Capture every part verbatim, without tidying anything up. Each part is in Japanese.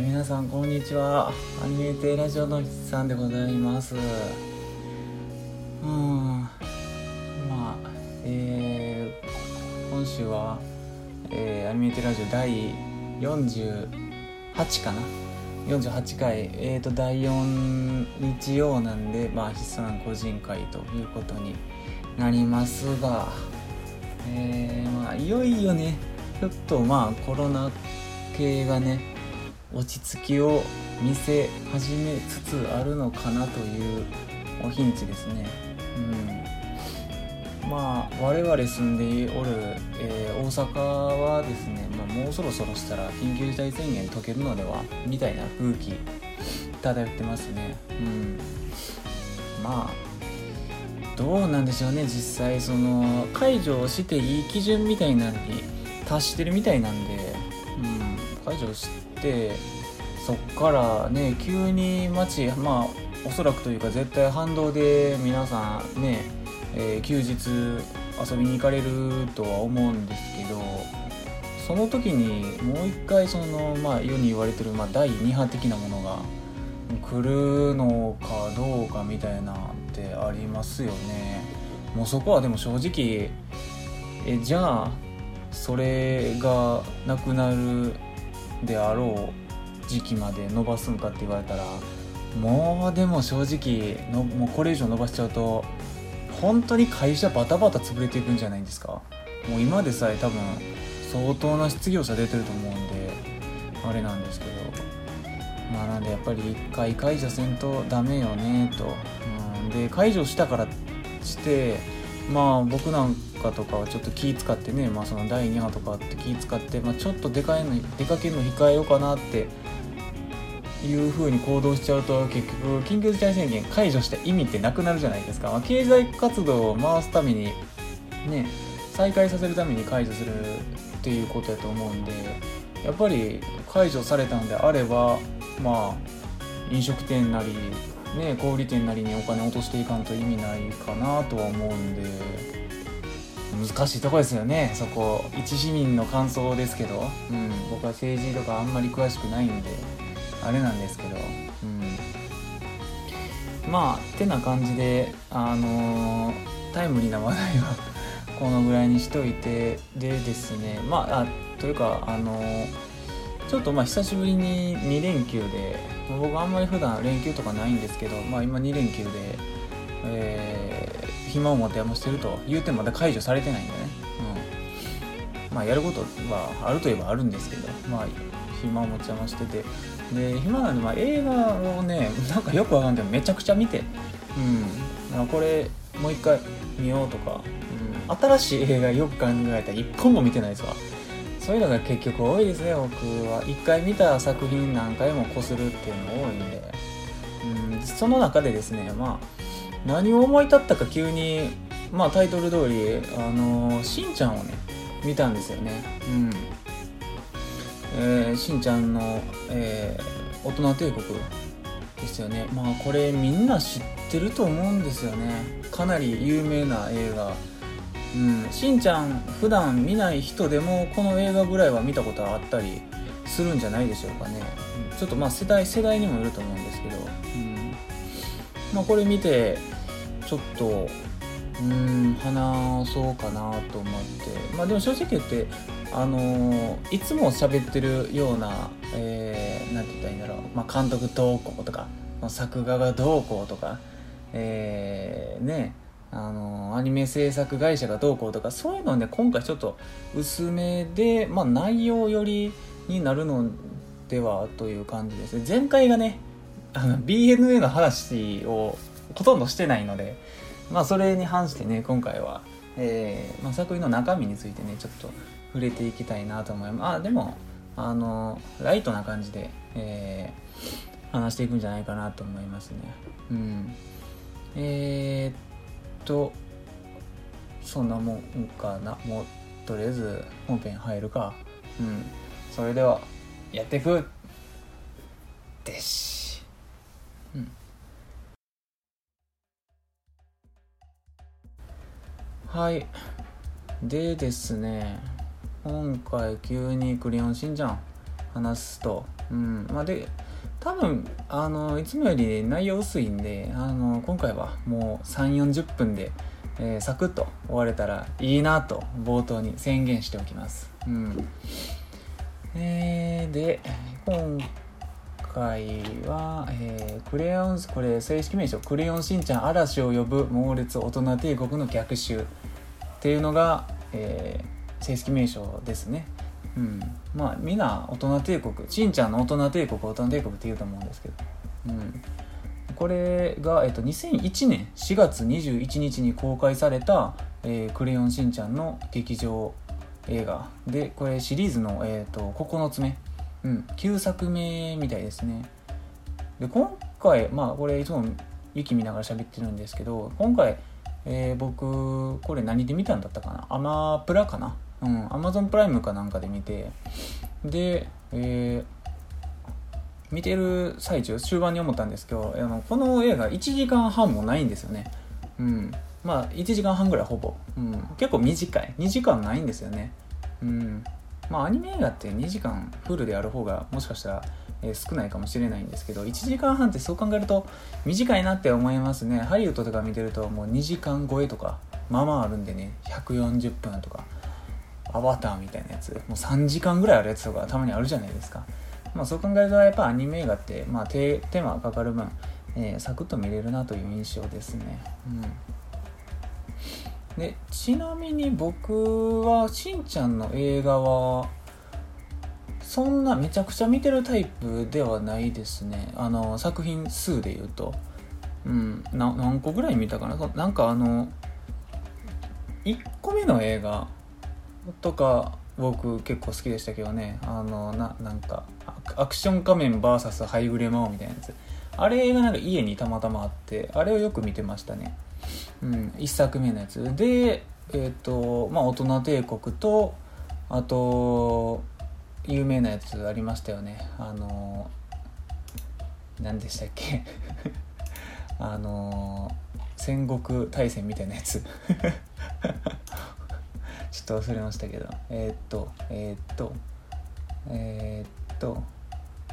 えー、皆さんこんにちは。アニメテラジオのひつさんでございます。うんまあ、えー、今週は、えー、アニメテラジオ第よんじゅうはちかなよんじゅうはちかい、えーとだいよん日曜なんで、まあ、ひつさん個人会ということになりますが、えーまあ、いよいよね、ちょっとまあコロナ系がね落ち着きを見せ始めつつあるのかなというおヒントですね、うん、まあ我々住んでおる、えー、大阪はですね、まあ、もうそろそろしたら緊急事態宣言解けるのではみたいな空気漂ってますね、うん、まあどうなんでしょうね。実際その解除をしていい基準みたいなのに達してるみたいなんで、うん、解除してそっからね急に街、まあおそらくというか絶対反動で皆さんね、えー、休日遊びに行かれるとは思うんですけど、その時にもう一回そのまあ世に言われてる、まあ、だいに波的なものが来るのかどうかみたいなってありますよね。もうそこはでも正直えじゃあそれがなくなるであろう時期まで伸ばすんかって言われたら、もうでも正直のもうこれ以上伸ばしちゃうと本当に会社バタバタ潰れていくんじゃないんですか。もう今でさえ多分相当な失業者出てると思うんであれなんですけど、まあ、なんでやっぱり一回解除せんとダメよねと、うん、で解除したからしてまあ僕なんかとかはちょっと気使ってね、まあ、そのだいに波とかって気使って、まあ、ちょっと出かけるの控えようかなっていう風に行動しちゃうと、結局緊急事態宣言解除した意味ってなくなるじゃないですか、まあ、経済活動を回すためにね再開させるために解除するっていうことだと思うんで、やっぱり解除されたんであればまあ、飲食店なり、ね、小売店なりにお金落としていかんと意味ないかなとは思うんで、難しいとこですよね。そこ一市民の感想ですけど、うん、僕は政治とかあんまり詳しくないんであれなんですけど、うん、まあてな感じで、あのー、タイムリーな話題はこのぐらいにしといてでですね、まあ、あというかあのーちょっとまあ久しぶりにに連休で、僕あんまり普段連休とかないんですけど、まあ、今に連休で、えー、暇を持て余してると言うてもまだ解除されてないんでね、うん、まあやることはあるといえばあるんですけど、まあ暇を持て余してて、で暇なんでまあ映画をねなんかよくわかんないけどめちゃくちゃ見て、うん、まあ、これもう一回見ようとか、うん、新しい映画よく考えたら一本も見てないですわ。そういうのが結局多いですね。僕は一回見た作品何回もこするっていうのが多いんで、うん、その中でですね、まあ何を思い立ったか急に、まあタイトル通りあのー、しんちゃんをね見たんですよね、うんえー、しんちゃんの、えー、大人帝国ですよね。まあこれみんな知ってると思うんですよね。かなり有名な映画、うん、しんちゃん普段見ない人でもこの映画ぐらいは見たことはあったりするんじゃないでしょうかね。ちょっとまあ世代世代にもよると思うんですけど、うん、まあこれ見てちょっとうん話そうかなと思って、まあでも正直言ってあのー、いつも喋ってるような、えー、なんて言ったらいいんだろう、まあ監督どうこうとか、作画がどうこうとか、えー、ね。あのアニメ制作会社がどうこうとかそういうのはね今回ちょっと薄めで、まあ、内容寄りになるのではという感じですね。前回がねあの ビーエヌエー の話をほとんどしてないので、まあ、それに反してね今回は、えーまあ、作品の中身についてねちょっと触れていきたいなと思います。あでもあのライトな感じで、えー、話していくんじゃないかなと思いますね。うんえーとそんなもんかな。もうとりあえず本編入るか。うんそれではやっていくでし、うん、はいでですね今回急にクレヨンしんちゃん話すとうんまあ、で多分あのいつもより内容薄いんであの今回はもうさんじゅう、よんじゅっぷんで、えー、サクッと終われたらいいなと冒頭に宣言しておきます、うんえー、で今回は、えー、クレヨンこれ正式名称クレヨンしんちゃん嵐を呼ぶ猛烈大人帝国の逆襲っていうのが、えー、正式名称ですね。うん、まあみんな大人帝国しんちゃんの大人帝国大人帝国って言うと思うんですけど、うん、これが、えっと、にせんいちねんしがつにじゅういちにちに公開された、えー、クレヨンしんちゃんの劇場映画でこれシリーズの、えー、とここのつめ、うん、きゅうさくめみたいですね。で今回まあこれいつも息見ながら喋ってるんですけど今回、えー、僕これ何で見たんだったかなアマプラかなうん、Amazon プライムかなんかで見てで、えー、見てる最中終盤に思ったんですけどあのこの映画いちじかんはんもないんですよね、うん、まあいちじかんはんぐらいほぼ、うん、結構短いにじかんないんですよね、うん、まあアニメ映画ってにじかんフルである方がもしかしたら、えー、少ないかもしれないんですけどいちじかんはんってそう考えると短いなって思いますね。ハリウッドとか見てるともうにじかん超えとかまあまああるんでねひゃくよんじゅっぷんとかアバターみたいなやつもうさんじかんぐらいあるやつとかたまにあるじゃないですか、まあ、そう考えるとやっぱアニメ映画って、まあ、手, 手間かかる分、えー、サクッと見れるなという印象ですね、うん、でちなみに僕はしんちゃんの映画はそんなめちゃくちゃ見てるタイプではないですね。あの作品数でいうと、うん、な何個ぐらい見たかななんかあのいっこめの映画とか僕結構好きでしたけどねあの な, なんかアクション仮面 ブイエス ハイグレマオみたいなやつあれがなんか家にたまたまあってあれをよく見てましたね、うん、いっさくめのやつでえっ、ー、とまあ大人帝国とあと有名なやつありましたよねあの何でしたっけあの戦国大戦みたいなやつちょっと忘れましたけど、えー、っと、えー、っと、えー、っと、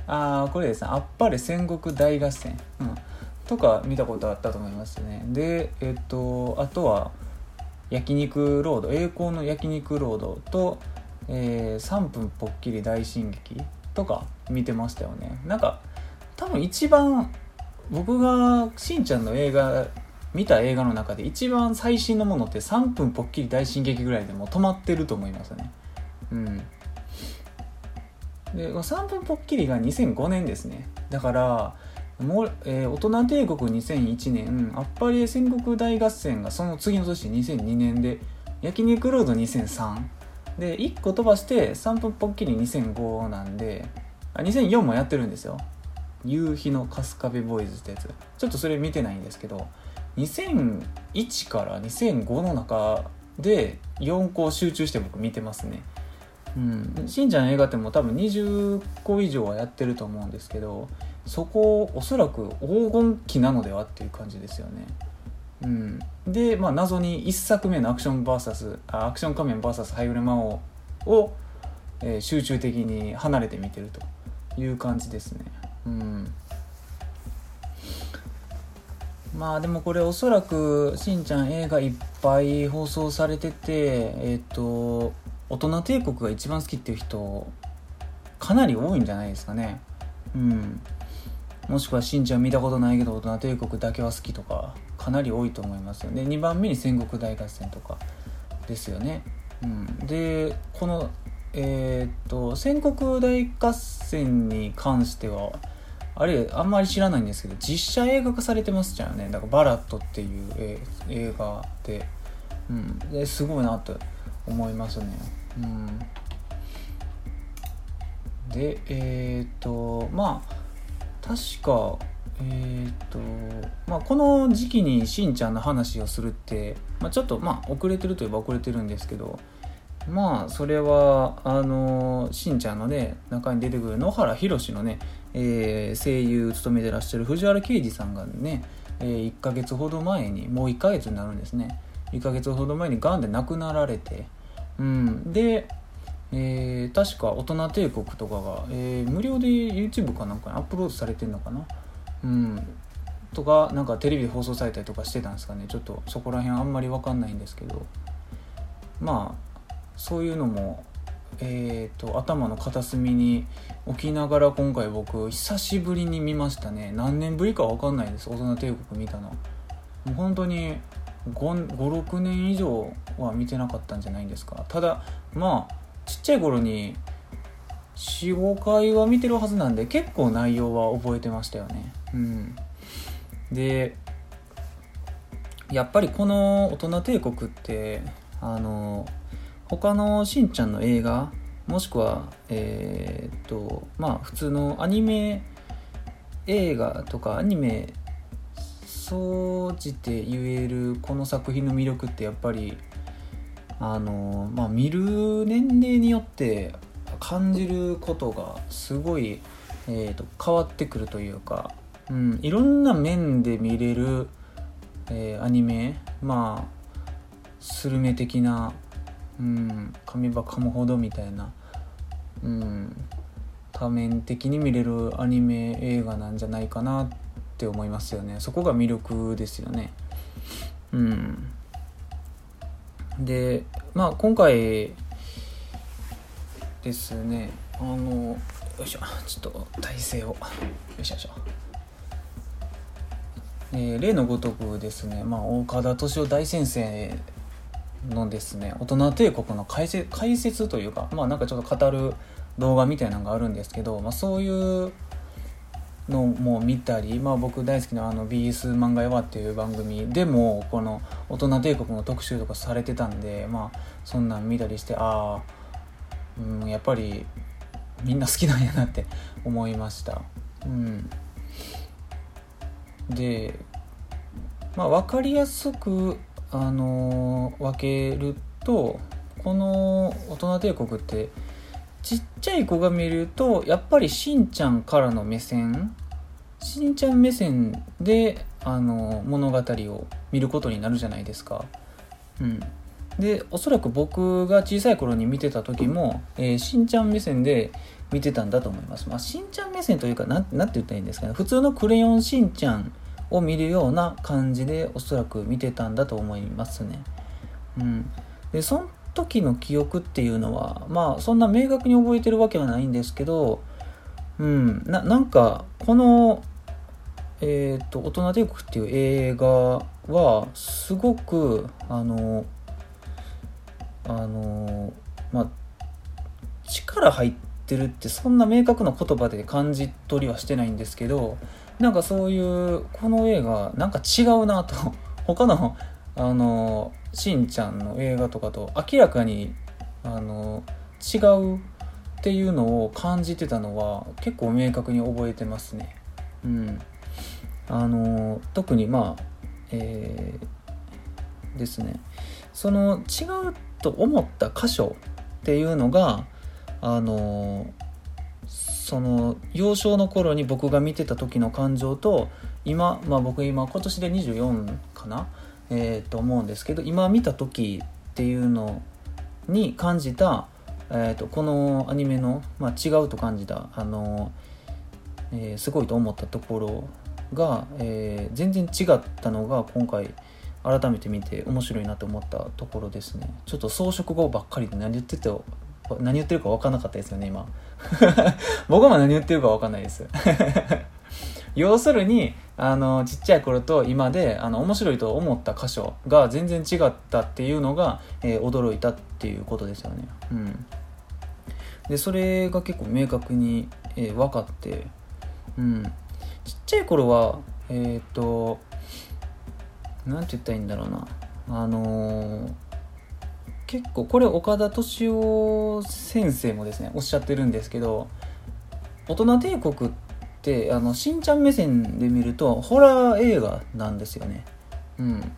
ああこれですね、あっぱれ戦国大合戦、うん、とか見たことあったと思いますね。で、えー、っとあとは焼肉ロード、栄光の焼肉ロードと、えー、さんぷんぽっきり大進撃とか見てましたよね。なんか多分一番僕がしんちゃんの映画見た映画の中で一番最新のものってさんぷんぽっきり大進撃ぐらいでもう止まってると思いますね、うん、でさんぷんぽっきりがにせんごねんですね。だからもう、えー、大人帝国にせんいちねんあっぱれ戦国大合戦がその次の年にせんにねんで焼肉ロードにせんさんでいっこ飛ばしてさんぷんぽっきりにせんごなんであにせんよんもやってるんですよ。夕日のカスカベボーイズってやつちょっとそれ見てないんですけどにせんいちからにせんごの中でよんこ集中して僕見てますね、うん、しんちゃんの映画ってもう多分にじゅっこ以上はやってると思うんですけどそこおそらく黄金期なのではっていう感じですよね、うん、で、まあ、謎にいっさくめのアクション ブイエス アクション仮面 ブイエス ハイグレマオを、えー、集中的に離れて見てるという感じですね、うんまあでもこれおそらくしんちゃん映画いっぱい放送されててえっと大人帝国が一番好きっていう人かなり多いんじゃないですかね、うん、もしくはしんちゃん見たことないけど大人帝国だけは好きとかかなり多いと思いますよね。にばんめに戦国大合戦とかですよね、うん、でこのえっと戦国大合戦に関してはあれあんまり知らないんですけど実写映画化されてますじゃんね。だからバラットっていう、えー、映画で、うん、ですごいなと思いますね、うん、でえっとまあ確かえっとまあこの時期にしんちゃんの話をするって、まあ、ちょっとまあ遅れてるといえば遅れてるんですけどまあそれはあのしんちゃんのね中に出てくる野原ひろしのねえー、声優を務めてらっしゃる藤原啓治さんがね、えー、いっかげつほど前にもういっかげつになるんですねいっかげつほど前にがんで亡くなられて、うん、で、えー、確か大人帝国とかが、えー、無料で YouTube かなんかにアップロードされてるのかな、うん、とかなんかテレビで放送されたりとかしてたんですかね。ちょっとそこら辺あんまり分かんないんですけど、まあそういうのも、えー、と頭の片隅に置きながら今回僕久しぶりに見ましたね。何年ぶりか分かんないです。大人帝国見たのもう本当にご、ろくねん以上は見てなかったんじゃないんですか。ただまあちっちゃい頃によん、ごかいは見てるはずなんで結構内容は覚えてましたよね、うん、でやっぱりこの大人帝国ってあの他のしんちゃんの映画もしくはえー、っとまあ普通のアニメ映画とかアニメ総じて言えるこの作品の魅力ってやっぱりあのまあ、見る年齢によって感じることがすごい、えー、と変わってくるというか、うん、いろんな面で見れる、えー、アニメ、まあスルメ的な、うん、噛めば噛むほどみたいな、うん、多面的に見れるアニメ映画なんじゃないかなって思いますよね。そこが魅力ですよね。うんでまあ、今回ですねあのよいしょちょっと体勢をよいしょよいしょ、えー、例のごとくですね、まあ、岡田敏夫大先生のですね大人帝国の解説、解説というか、まあ、なんかちょっと語る動画みたいなのがあるんですけど、まあ、そういうのも見たり、まあ、僕大好きなあの ビーエス 漫画やわっていう番組でもこの大人帝国の特集とかされてたんで、まあ、そんなん見たりしてああ、うん、やっぱりみんな好きなんやなって思いました、うん、で、まあ、分かりやすく、あのー、分けるとこの大人帝国ってちっちゃい子が見るとやっぱりしんちゃんからの目線しんちゃん目線であの物語を見ることになるじゃないですか、うん、でおそらく僕が小さい頃に見てた時も、えー、しんちゃん目線で見てたんだと思います、まあ、しんちゃん目線というかなんて言ったらいいんですかね普通のクレヨンしんちゃんを見るような感じでおそらく見てたんだと思いますね、うん、でそん時の記憶っていうのはまあそんな明確に覚えてるわけはないんですけど、うん、な, なんかこの、えーと、大人帝国っていう映画はすごくあのあのまあ力入ってるってそんな明確な言葉で感じ取りはしてないんですけどなんかそういうこの映画なんか違うなと他のあのしんちゃんの映画とかと明らかにあの違うっていうのを感じてたのは結構明確に覚えてますね、うん、あの特にまあ、えー、ですねその違うと思った箇所っていうのがあのその幼少の頃に僕が見てた時の感情と今、まあ、僕今今年でにじゅうよんかなえー、と思うんですけど今見た時っていうのに感じた、えー、とこのアニメの、まあ、違うと感じたあの、えー、すごいと思ったところが、えー、全然違ったのが今回改めて見て面白いなと思ったところですね。ちょっと装飾語ばっかりで何言ってて何言ってるか分からなかったですよね今僕も何言ってるか分かんないです要するにあのちっちゃい頃と今であの面白いと思った箇所が全然違ったっていうのが、えー、驚いたっていうことですよね、うん、でそれが結構明確に、えー、分かって、うん、ちっちゃい頃はえっとなんて言ったらいいんだろうなあのー、結構これ岡田敏夫先生もですねおっしゃってるんですけど大人帝国ってであのしんちゃん目線で見るとホラー映画なんですよね、うん、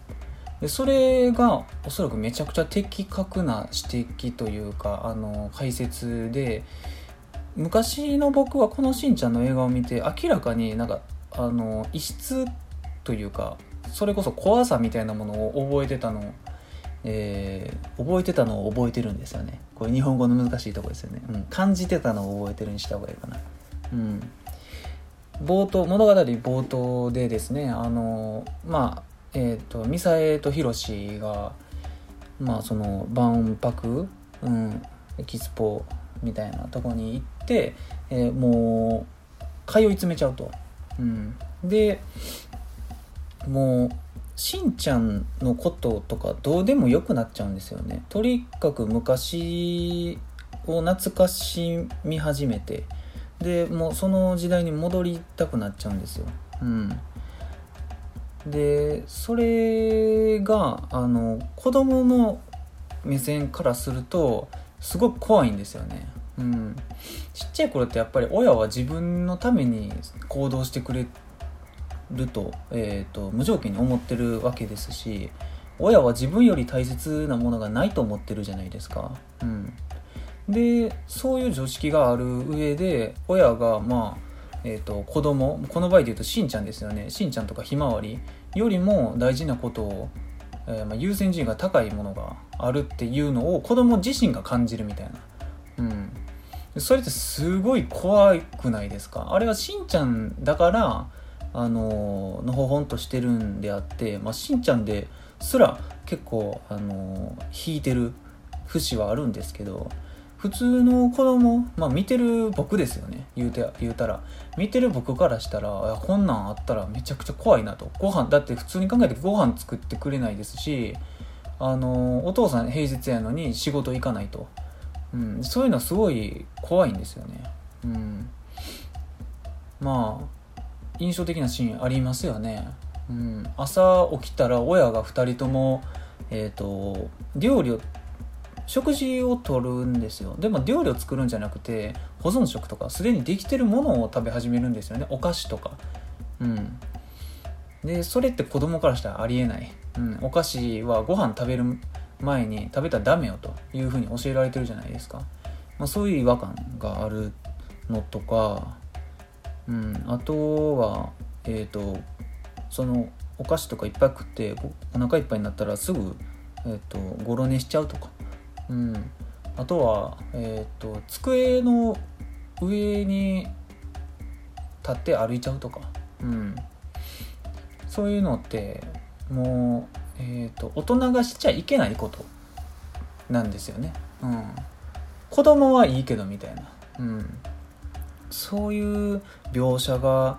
でそれがおそらくめちゃくちゃ的確な指摘というかあの解説で昔の僕はこのしんちゃんの映画を見て明らかになんかあの異質というかそれこそ怖さみたいなものを覚えてたのえー、覚えてたのを覚えてるんですよね。これ日本語の難しいとこですよね、うん、感じてたのを覚えてるにした方がいいかな、うん、冒頭物語冒頭でですね、あのまあえっ、ー、とミサエとヒロシがまあその万博、うん、エキスポみたいなとこに行って、えー、もう通い詰めちゃうと、うん、でもうしんちゃんのこととかどうでもよくなっちゃうんですよね。とにかく昔を懐かしみ始めて、でもうその時代に戻りたくなっちゃうんですよ、うん、でそれがあの子供の目線からするとすごく怖いんですよね、うん、ちっちゃい頃ってやっぱり親は自分のために行動してくれてると、えーと、無条件に思ってるわけですし、親は自分より大切なものがないと思ってるじゃないですか、うん、でそういう常識がある上で親が、まあえーと、子供、この場合で言うとしんちゃんですよね、しんちゃんとかひまわりよりも大事なことを、えーまあ、優先順位が高いものがあるっていうのを子供自身が感じるみたいな、うん、それってすごい怖くないですか。あれはしんちゃんだからあののほほんとしてるんであって、まあ、しんちゃんですら結構あの引いてる節はあるんですけど、普通の子供、まあ見てる僕ですよね、言うて、言うたら見てる僕からしたらこんなんあったらめちゃくちゃ怖いなと。ご飯だって普通に考えてご飯作ってくれないですし、あのお父さん平日やのに仕事行かないと、うん、そういうのはすごい怖いんですよね、うん、まあ印象的なシーンありますよね、うん、朝起きたら親がふたりとも、えーと、料理を食事をとるんですよ。でも料理を作るんじゃなくて保存食とかすでにできてるものを食べ始めるんですよね、お菓子とか、うん、でそれって子供からしたらありえない、うん、お菓子はご飯食べる前に食べたらダメよというふうに教えられてるじゃないですか、まあ、そういう違和感があるのとか、うん、あとは、えーと、そのお菓子とかいっぱい食ってお腹いっぱいになったらすぐ、えーと、ごろ寝しちゃうとか、うん、あとは、えーと、机の上に立って歩いちゃうとか、うん、そういうのってもう、えーと、大人がしちゃいけないことなんですよね、うん、子供はいいけどみたいな、うんそういう描写が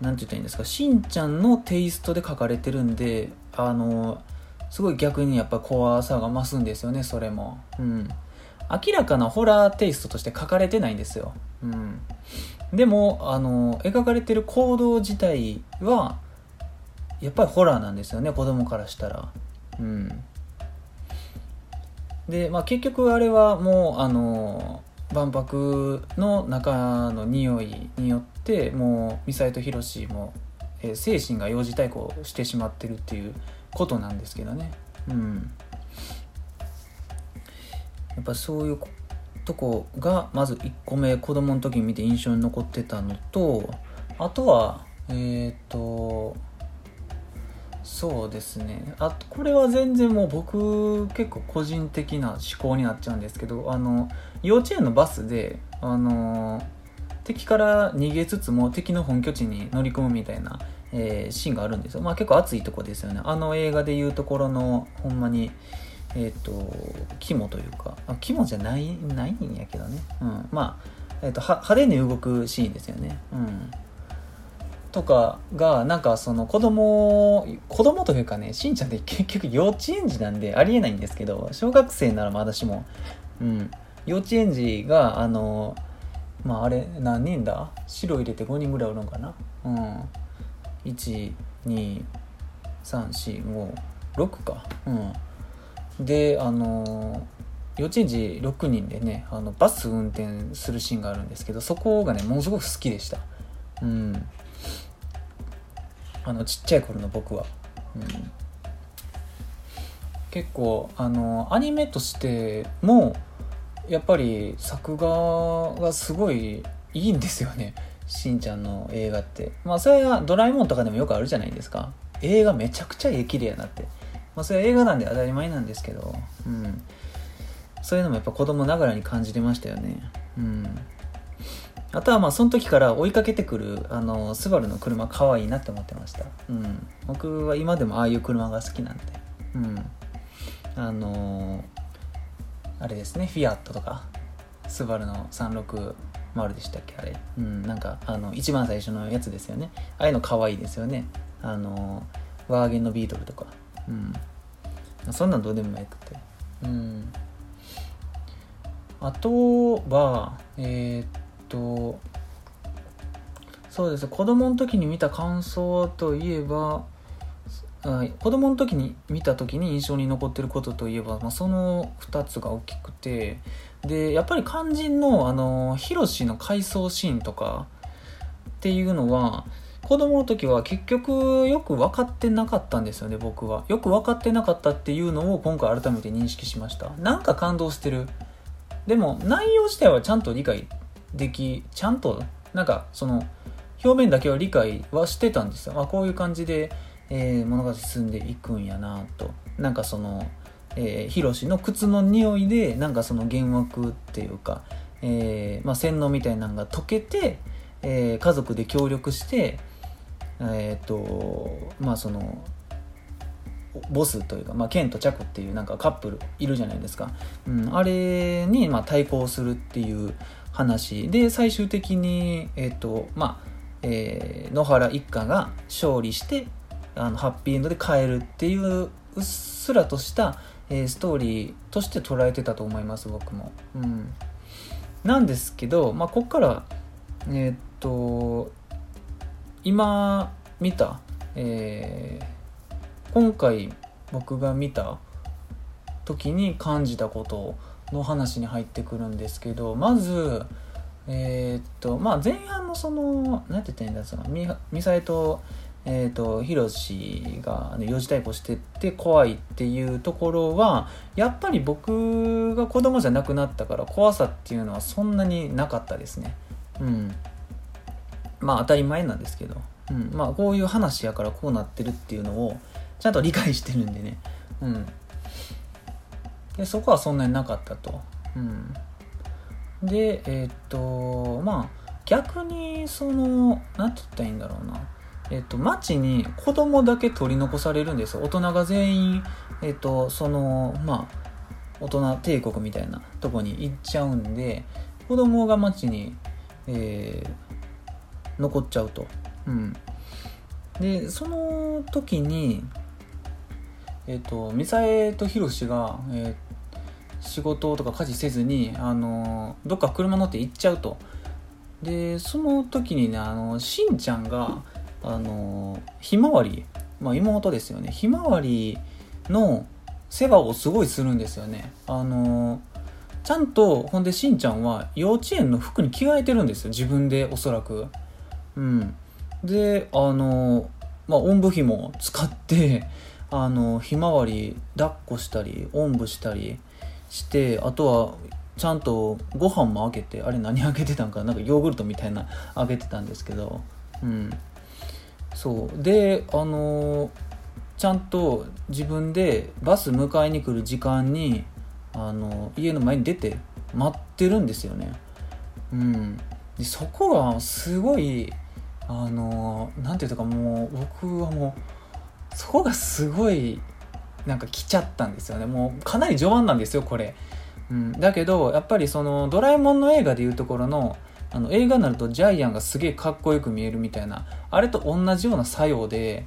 なんて言ったらいいんですか、しんちゃんのテイストで描かれてるんで、あのすごい逆にやっぱ怖さが増すんですよね、それも、うん、明らかなホラーテイストとして描かれてないんですよ、うん、でもあの描かれてる行動自体はやっぱりホラーなんですよね、子供からしたら、うん、で、まあ、結局あれはもうあの万博の中の匂いによってもうミサイとヒロシも精神が幼児対抗してしまってるっていうことなんですけどね、うん、やっぱそういうとこがまずいっこめ、子供の時に見て印象に残ってたのと、あとはえっとそうですね、あとこれは全然もう僕結構個人的な思考になっちゃうんですけど、あの幼稚園のバスであの敵から逃げつつも敵の本拠地に乗り込むみたいな、えー、シーンがあるんですよ。まあ結構熱いとこですよね、あの映画でいうところのほんまにえっ、ー、と肝というか、あ肝じゃないないんやけどね、うん、まあ、えー、と派手に動くシーンですよね、うんとかがなんかその子供子供というかね、しんちゃんって結局幼稚園児なんでありえないんですけど、小学生ならまだしも、うん、幼稚園児があのまああれ何人だ、白入れてごにんぐらいおるんかな、うん、いちにさんしごろくか、うん、であの幼稚園児ろくにんでね、あのバス運転するシーンがあるんですけど、そこがねものすごく好きでした、うんあのちっちゃい頃の僕は、うん、結構あのアニメとしてもやっぱり作画がすごいいいんですよね、しんちゃんの映画って。まあそれはドラえもんとかでもよくあるじゃないですか、映画めちゃくちゃ絵綺麗やなって、まあ、それは映画なんで当たり前なんですけど、うん、そういうのもやっぱ子供ながらに感じてましたよね。うん、あとはまあその時から追いかけてくるあのスバルの車可愛いなって思ってました。うん、僕は今でもああいう車が好きなんで、うん、あのー、あれですね、フィアットとかスバルのさんびゃくろくじゅうでしたっけあれ、うん、なんかあの一番最初のやつですよね。ああいうの可愛いですよね。あのワーゲンのビートルとか、うん、そんなんどうでもよくて、うん、あとはえー、っとそうですね、子供の時に見た感想といえば、うん、子供の時に見た時に印象に残ってることといえば、まあ、そのふたつが大きくて、でやっぱり肝心のあのヒロシの回想シーンとかっていうのは子供の時は結局よく分かってなかったんですよね。僕はよく分かってなかったっていうのを今回改めて認識しました。なんか感動してる、でも内容自体はちゃんと理解できちゃんとなんかその表面だけは理解はしてたんですよ。あ、こういう感じで、えー、物が進んでいくんやなと、なんかその、えー、ヒロシの靴の匂いでなんかその幻惑っていうか、えーまあ、洗脳みたいなのが解けて、えー、家族で協力してえーとまあ、そのボスというか、まあ、ケンとチャコっていうなんかカップルいるじゃないですか、うん、あれにまあ対抗するっていう話で、最終的に、えーとまあえー、野原一家が勝利してあのハッピーエンドで帰るっていううっすらとした、えー、ストーリーとして捉えてたと思います僕も、うん、なんですけど、まあ、ここからえっと今見た、えー、今回僕が見た時に感じたことの話に入ってくるんですけど、まず、えーっとまあ、前半のその何て言ったらいいんですか、みミサイと、えーっとヒロシが幼児対抗してって怖いっていうところはやっぱり僕が子供じゃなくなったから怖さっていうのはそんなになかったですね。うん。まあ当たり前なんですけど、うん、まあこういう話やからこうなってるっていうのをちゃんと理解してるんでね、うん、でそこはそんなになかったと、うん、でえー、っとまあ逆にその何て言ったらいいんだろうな、えー、っと街に子供だけ取り残されるんですよ。大人が全員えー、っとそのまあ大人帝国みたいなとこに行っちゃうんで、子供が街にえー残っちゃうと、うん、でその時にえっとミサエとヒロシが、えー、仕事とか家事せずにあのどっか車乗って行っちゃうと、でその時にねあのしんちゃんがあのひまわり、まあ、妹ですよね、ひまわりの世話をすごいするんですよね。あのちゃんとほんでしんちゃんは幼稚園の服に着替えてるんですよ、自分でおそらく。うん、であの、まあ、おんぶひも使ってあのひまわり抱っこしたりおんぶしたりして、あとはちゃんとご飯もあげて、あれ何あげてたんかな、なんかヨーグルトみたいなあげてたんですけど、うん、そうであのちゃんと自分でバス迎えに来る時間にあの家の前に出て待ってるんですよね、うん、でそこがすごいあのなんていうかもう僕はもうそこがすごいなんか来ちゃったんですよね。もうかなり序盤なんですよこれ、うん、だけどやっぱりそのドラえもんの映画でいうところのあの映画になるとジャイアンがすげえかっこよく見えるみたいなあれと同じような作用で、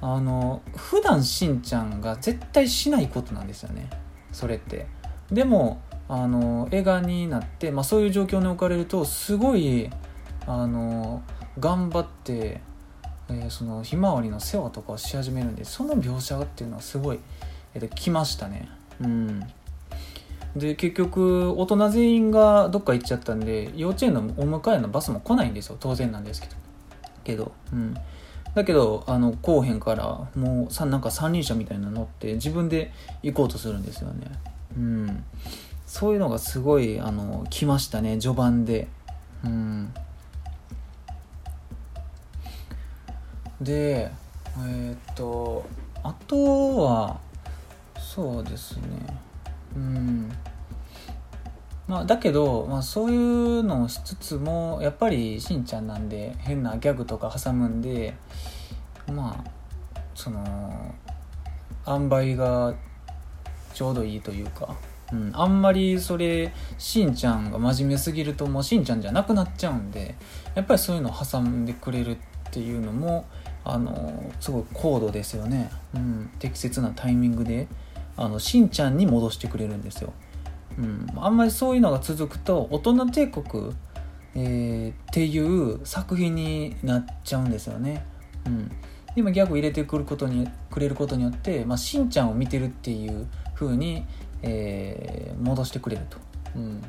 あの普段しんちゃんが絶対しないことなんですよねそれって。でもあの映画になって、まあ、そういう状況に置かれるとすごいあの頑張って、えー、そのひまわりの世話とかをし始めるんで、その描写っていうのはすごい、えー、来ましたね、うん、で結局大人全員がどっか行っちゃったんで幼稚園のお迎えのバスも来ないんですよ、当然なんですけど、けど、うん、だけどあの後編からもうさなんか三輪車みたいなの乗って自分で行こうとするんですよね、うん、そういうのがすごいあの来ましたね序盤で、うん、でえー、っとあとはそうですね、うん、まあだけど、まあ、そういうのをしつつもやっぱりしんちゃんなんで変なギャグとか挟むんで、まあその塩梅がちょうどいいというか、うん、あんまりそれしんちゃんが真面目すぎるともうしんちゃんじゃなくなっちゃうんで、やっぱりそういうのを挟んでくれるっていうのもあのすごい高度ですよね、うん、適切なタイミングであのしんちゃんに戻してくれるんですよ、うん、あんまりそういうのが続くと大人帝国、えー、っていう作品になっちゃうんですよね、うん、今ギャグ入れてくることにくれることによって、まあ、しんちゃんを見てるっていう風に、えー、戻してくれると、うん、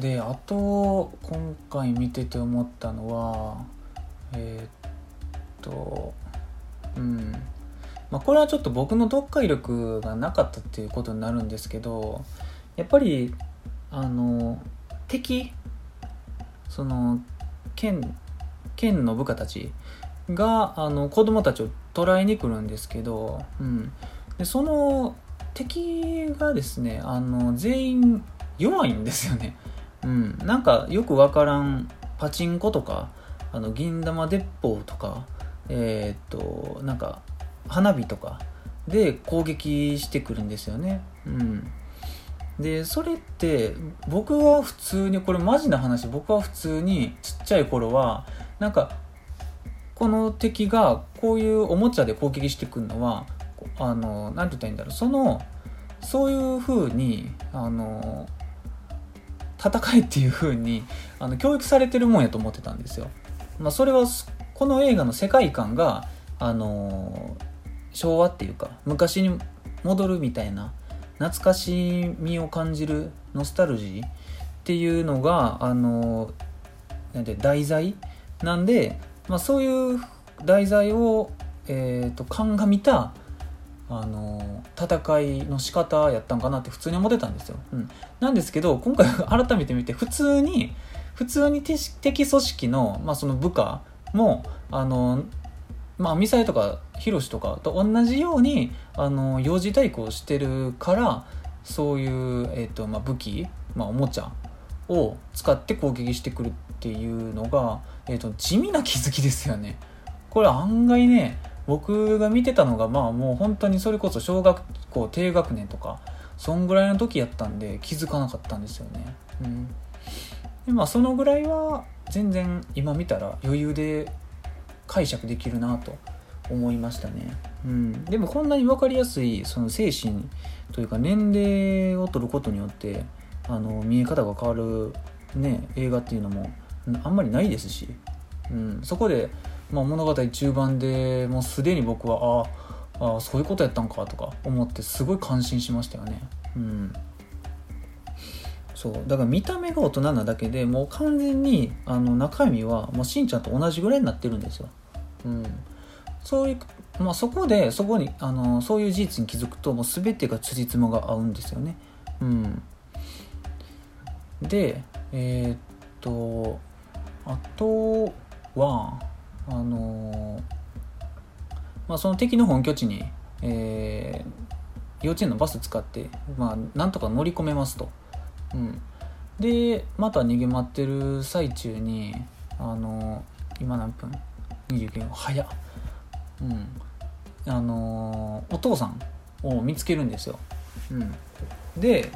であと今回見てて思ったのはえー、っとうんまあこれはちょっと僕の読解力がなかったっていうことになるんですけど、やっぱりあの敵その剣剣の部下たちがあの子供たちを捕らえに来るんですけど、うん、でその敵がですねあの全員弱いんですよね、うん、なんかよくわからんパチンコとかあの銀玉鉄砲とか、えー、っとなんか花火とかで攻撃してくるんですよね、うん、でそれって僕は普通にこれマジな話僕は普通にちっちゃい頃はなんかこの敵がこういうおもちゃで攻撃してくるのはあのなんて言ったらいいんだろう、そのそういう風にあの戦いっていう風にあの教育されてるもんやと思ってたんですよ。まあ、それはこの映画の世界観が、あのー、昭和っていうか昔に戻るみたいな懐かしみを感じるノスタルジーっていうのが、あのー、なんて題材なんで、まあ、そういう題材を、えー、と鑑みた、あのー、戦いの仕方やったんかなって普通に思ってたんですよ、うん、なんですけど今回改めて見て普通に普通に敵組織の、まあ、その部下もあの、まあ、ミサイとかヒロシとかと同じようにあの幼児対抗をしてるから、そういう、えーとまあ、武器、まあ、おもちゃを使って攻撃してくるっていうのが、えーと、地味な気づきですよね。これ案外ね僕が見てたのが、まあ、もう本当にそれこそ小学校低学年とかそんぐらいの時やったんで気づかなかったんですよね、うん、でまあ、そのぐらいは全然今見たら余裕で解釈できるなと思いましたね、うん、でもこんなに分かりやすいその精神というか年齢を取ることによってあの見え方が変わる、ね、映画っていうのもあんまりないですし、うん、そこで、まあ、物語中盤でもうすでに僕はああそういうことやったんかとか思ってすごい感心しましたよね、うん、そうだから見た目が大人なだけでもう完全にあの中身はもうしんちゃんと同じぐらいになってるんですよ、うん、そういう、まあ、そこでそこにあのそういう事実に気づくともう全てが辻褄が合うんですよね、うん、でえー、っとあとはあの、まあ、その敵の本拠地に、えー、幼稚園のバス使って、まあ、なんとか乗り込めますと、うん、でまた逃げ回ってる最中にあの今何分にじゅうきゅうふん早っ、うん、あのお父さんを見つけるんですよ、うん、で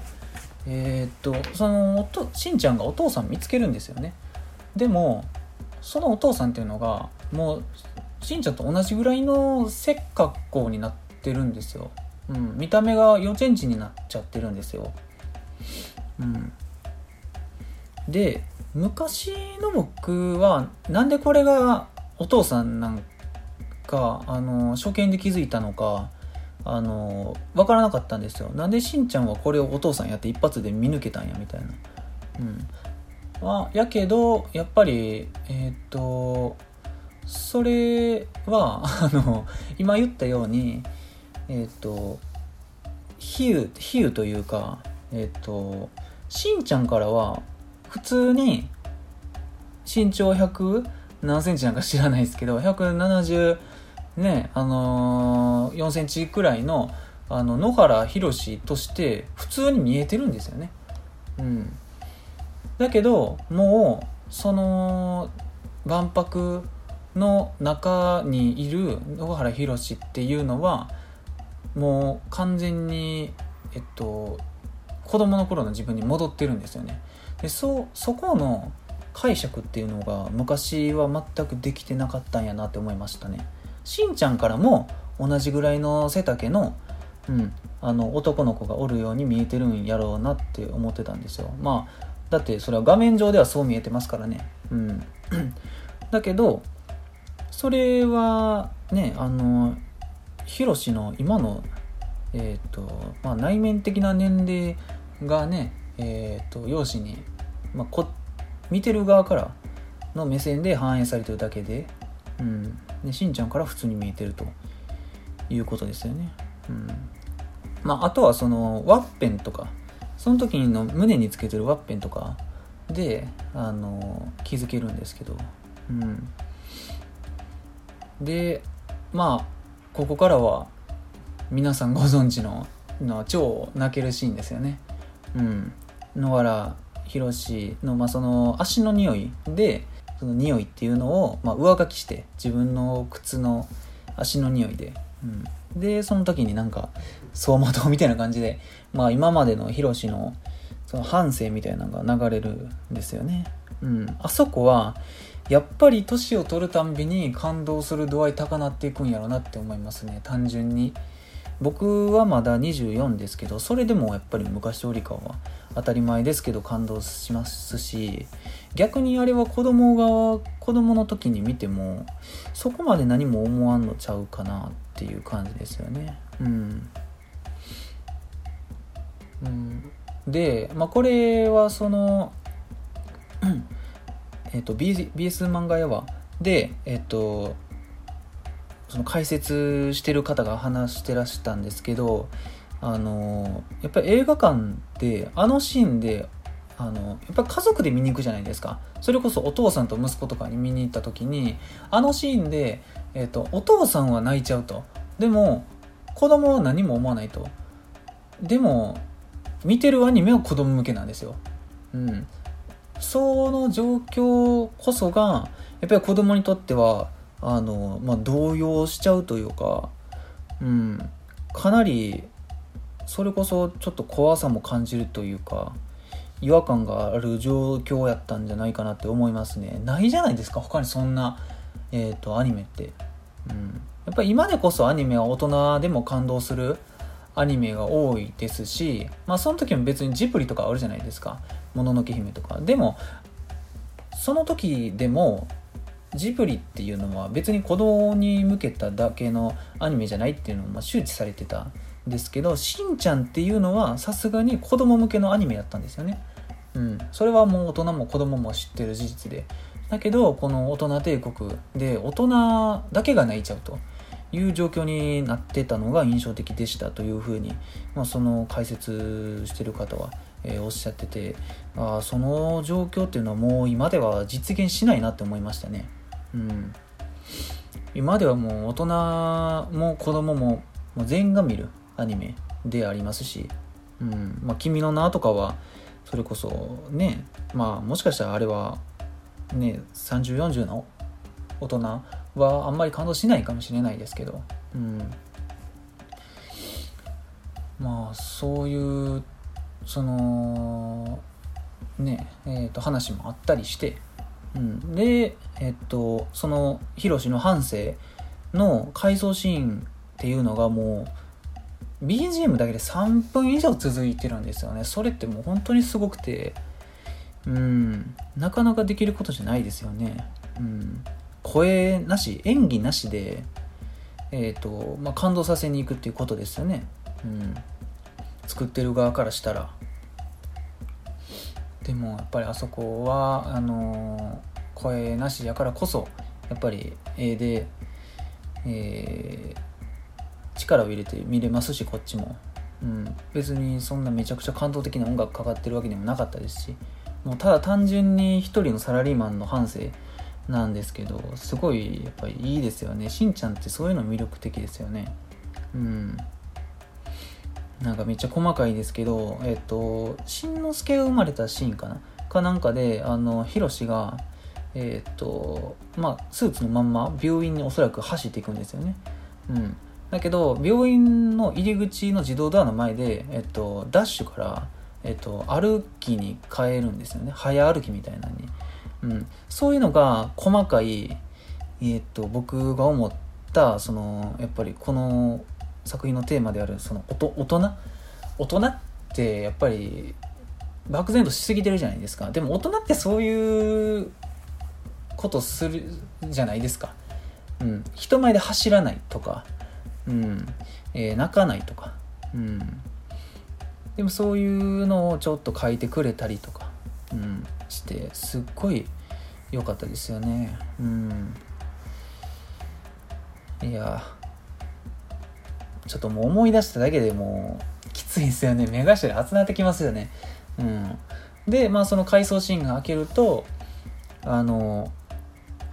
えー、っとそのおとしんちゃんがお父さん見つけるんですよね。でもそのお父さんっていうのがもうしんちゃんと同じぐらいのせっかっこうになってるんですよ、うん、見た目が幼稚園児になっちゃってるんですよ、うん、で昔の僕はなんでこれがお父さんなんかあの初見で気づいたのかあの分からなかったんですよ。なんでしんちゃんはこれをお父さんやって一発で見抜けたんやみたいな、うん、まあ、やけどやっぱりえー、っとそれはあの今言ったようにえー、っと比喩比喩というかえっと、しんちゃんからは普通に身長ひゃく何センチなんか知らないですけどひゃくななじゅうね、あのー、よんセンチくらいの、あの野原ひろしとして普通に見えてるんですよね、うん、だけどもうその万博の中にいる野原ひろしっていうのはもう完全に、えっと、子供の頃の自分に戻ってるんですよね。で、そ、そこの解釈っていうのが昔は全くできてなかったんやなって思いましたね。しんちゃんからも同じぐらいの背丈の、うん、あの男の子がおるように見えてるんやろうなって思ってたんですよ。まあだってそれは画面上ではそう見えてますからね、うん、だけどそれはね、あのひろしの今の、えーとまあ、内面的な年齢がね、えーと容姿に、まあ、こ見てる側からの目線で反映されてるだけで、うん、でしんちゃんから普通に見えてるということですよね、うんまあ、あとはそのワッペンとかその時の胸につけてるワッペンとかであの気づけるんですけど、うん、でまあここからは皆さんご存知の超泣けるシーンですよね、うん、野原ひろしの、まあ、その足の匂いでその匂いっていうのを、まあ、上書きして自分の靴の足の匂いで、うん、でその時になんか走馬灯みたいな感じで、まあ、今までのひろしのその反省みたいなのが流れるんですよね、うん、あそこはやっぱり年を取るたんびに感動する度合い高なっていくんやろうなって思いますね。単純に僕はまだにじゅうよんですけど、それでもやっぱり昔よりかは当たり前ですけど感動しますし、逆にあれは子供が子供の時に見てもそこまで何も思わんのちゃうかなっていう感じですよね、うんうん、で、まあ、これはその、えー、と ビーエス 漫画やわで、えっとその解説してる方が話してらしたんですけど、あのやっぱり映画館であのシーンであのやっぱり家族で見に行くじゃないですか。それこそお父さんと息子とかに見に行った時にあのシーンで、えーと、お父さんは泣いちゃうと、でも子供は何も思わないと、でも見てるアニメは子供向けなんですよ、うん、その状況こそがやっぱり子供にとってはあのまあ、動揺しちゃうというか、うん、かなりそれこそちょっと怖さも感じるというか違和感がある状況やったんじゃないかなって思いますね。ないじゃないですか他にそんな、えーと、アニメって、うん、やっぱり今でこそアニメは大人でも感動するアニメが多いですし、まあその時も別にジプリとかあるじゃないですか、もののけ姫とか。でもその時でもジブリっていうのは別に子供に向けただけのアニメじゃないっていうのも周知されてたんですけど、しんちゃんっていうのはさすがに子供向けのアニメだったんですよね、うん、それはもう大人も子供も知ってる事実で、だけどこの大人帝国で大人だけが泣いちゃうという状況になってたのが印象的でしたというふうに、まあ、その解説してる方はえー、おっしゃってて、あ、その状況っていうのはもう今では実現しないなって思いましたね、うん、今ではもう大人も子供ももう全員が見るアニメでありますし、うんまあ、君の名とかはそれこそね、まあ、もしかしたらあれは、ね、さんじゅう、よんじゅうの大人はあんまり感動しないかもしれないですけど、うん、まあそういうそのねえー、と話もあったりして、うん、で、えー、とそのヒロシの反省の回想シーンっていうのがもう ビージーエム だけでさんぷん以上続いてるんですよね。それってもう本当にすごくて、うん、なかなかできることじゃないですよね、うん、声なし演技なしで、えーとまあ、感動させに行くっていうことですよね、うん作ってる側からしたら。でもやっぱりあそこはあのー、声なしやからこそやっぱり絵で、えー、力を入れて見れますしこっちも、うん、別にそんなめちゃくちゃ感動的な音楽かかってるわけでもなかったですし、もうただ単純に一人のサラリーマンの反省なんですけど、すごいやっぱりいいですよね。しんちゃんってそういうの魅力的ですよね。うん。なんかめっちゃ細かいですけど、えっと、しんのすけが生まれたシーンかなかなんかで、あの、ひろしが、えっと、まあ、スーツのまんま病院におそらく走っていくんですよね。うん。だけど、病院の入り口の自動ドアの前で、えっと、ダッシュから、えっと、歩きに変えるんですよね。早歩きみたいなのに。うん。そういうのが細かい、えっと、僕が思った、その、やっぱりこの作品のテーマである、その、おと、大人大人って、やっぱり、漠然としすぎてるじゃないですか。でも、大人ってそういうことするじゃないですか。うん。人前で走らないとか。うんえー、泣かないとか、うん、でもそういうのをちょっと書いてくれたりとか、うん、してすっごい良かったですよね、うん、いやちょっともう思い出しただけでもうきついですよね。目頭熱なってきますよね、うん、でまあその回想シーンが開けるとあの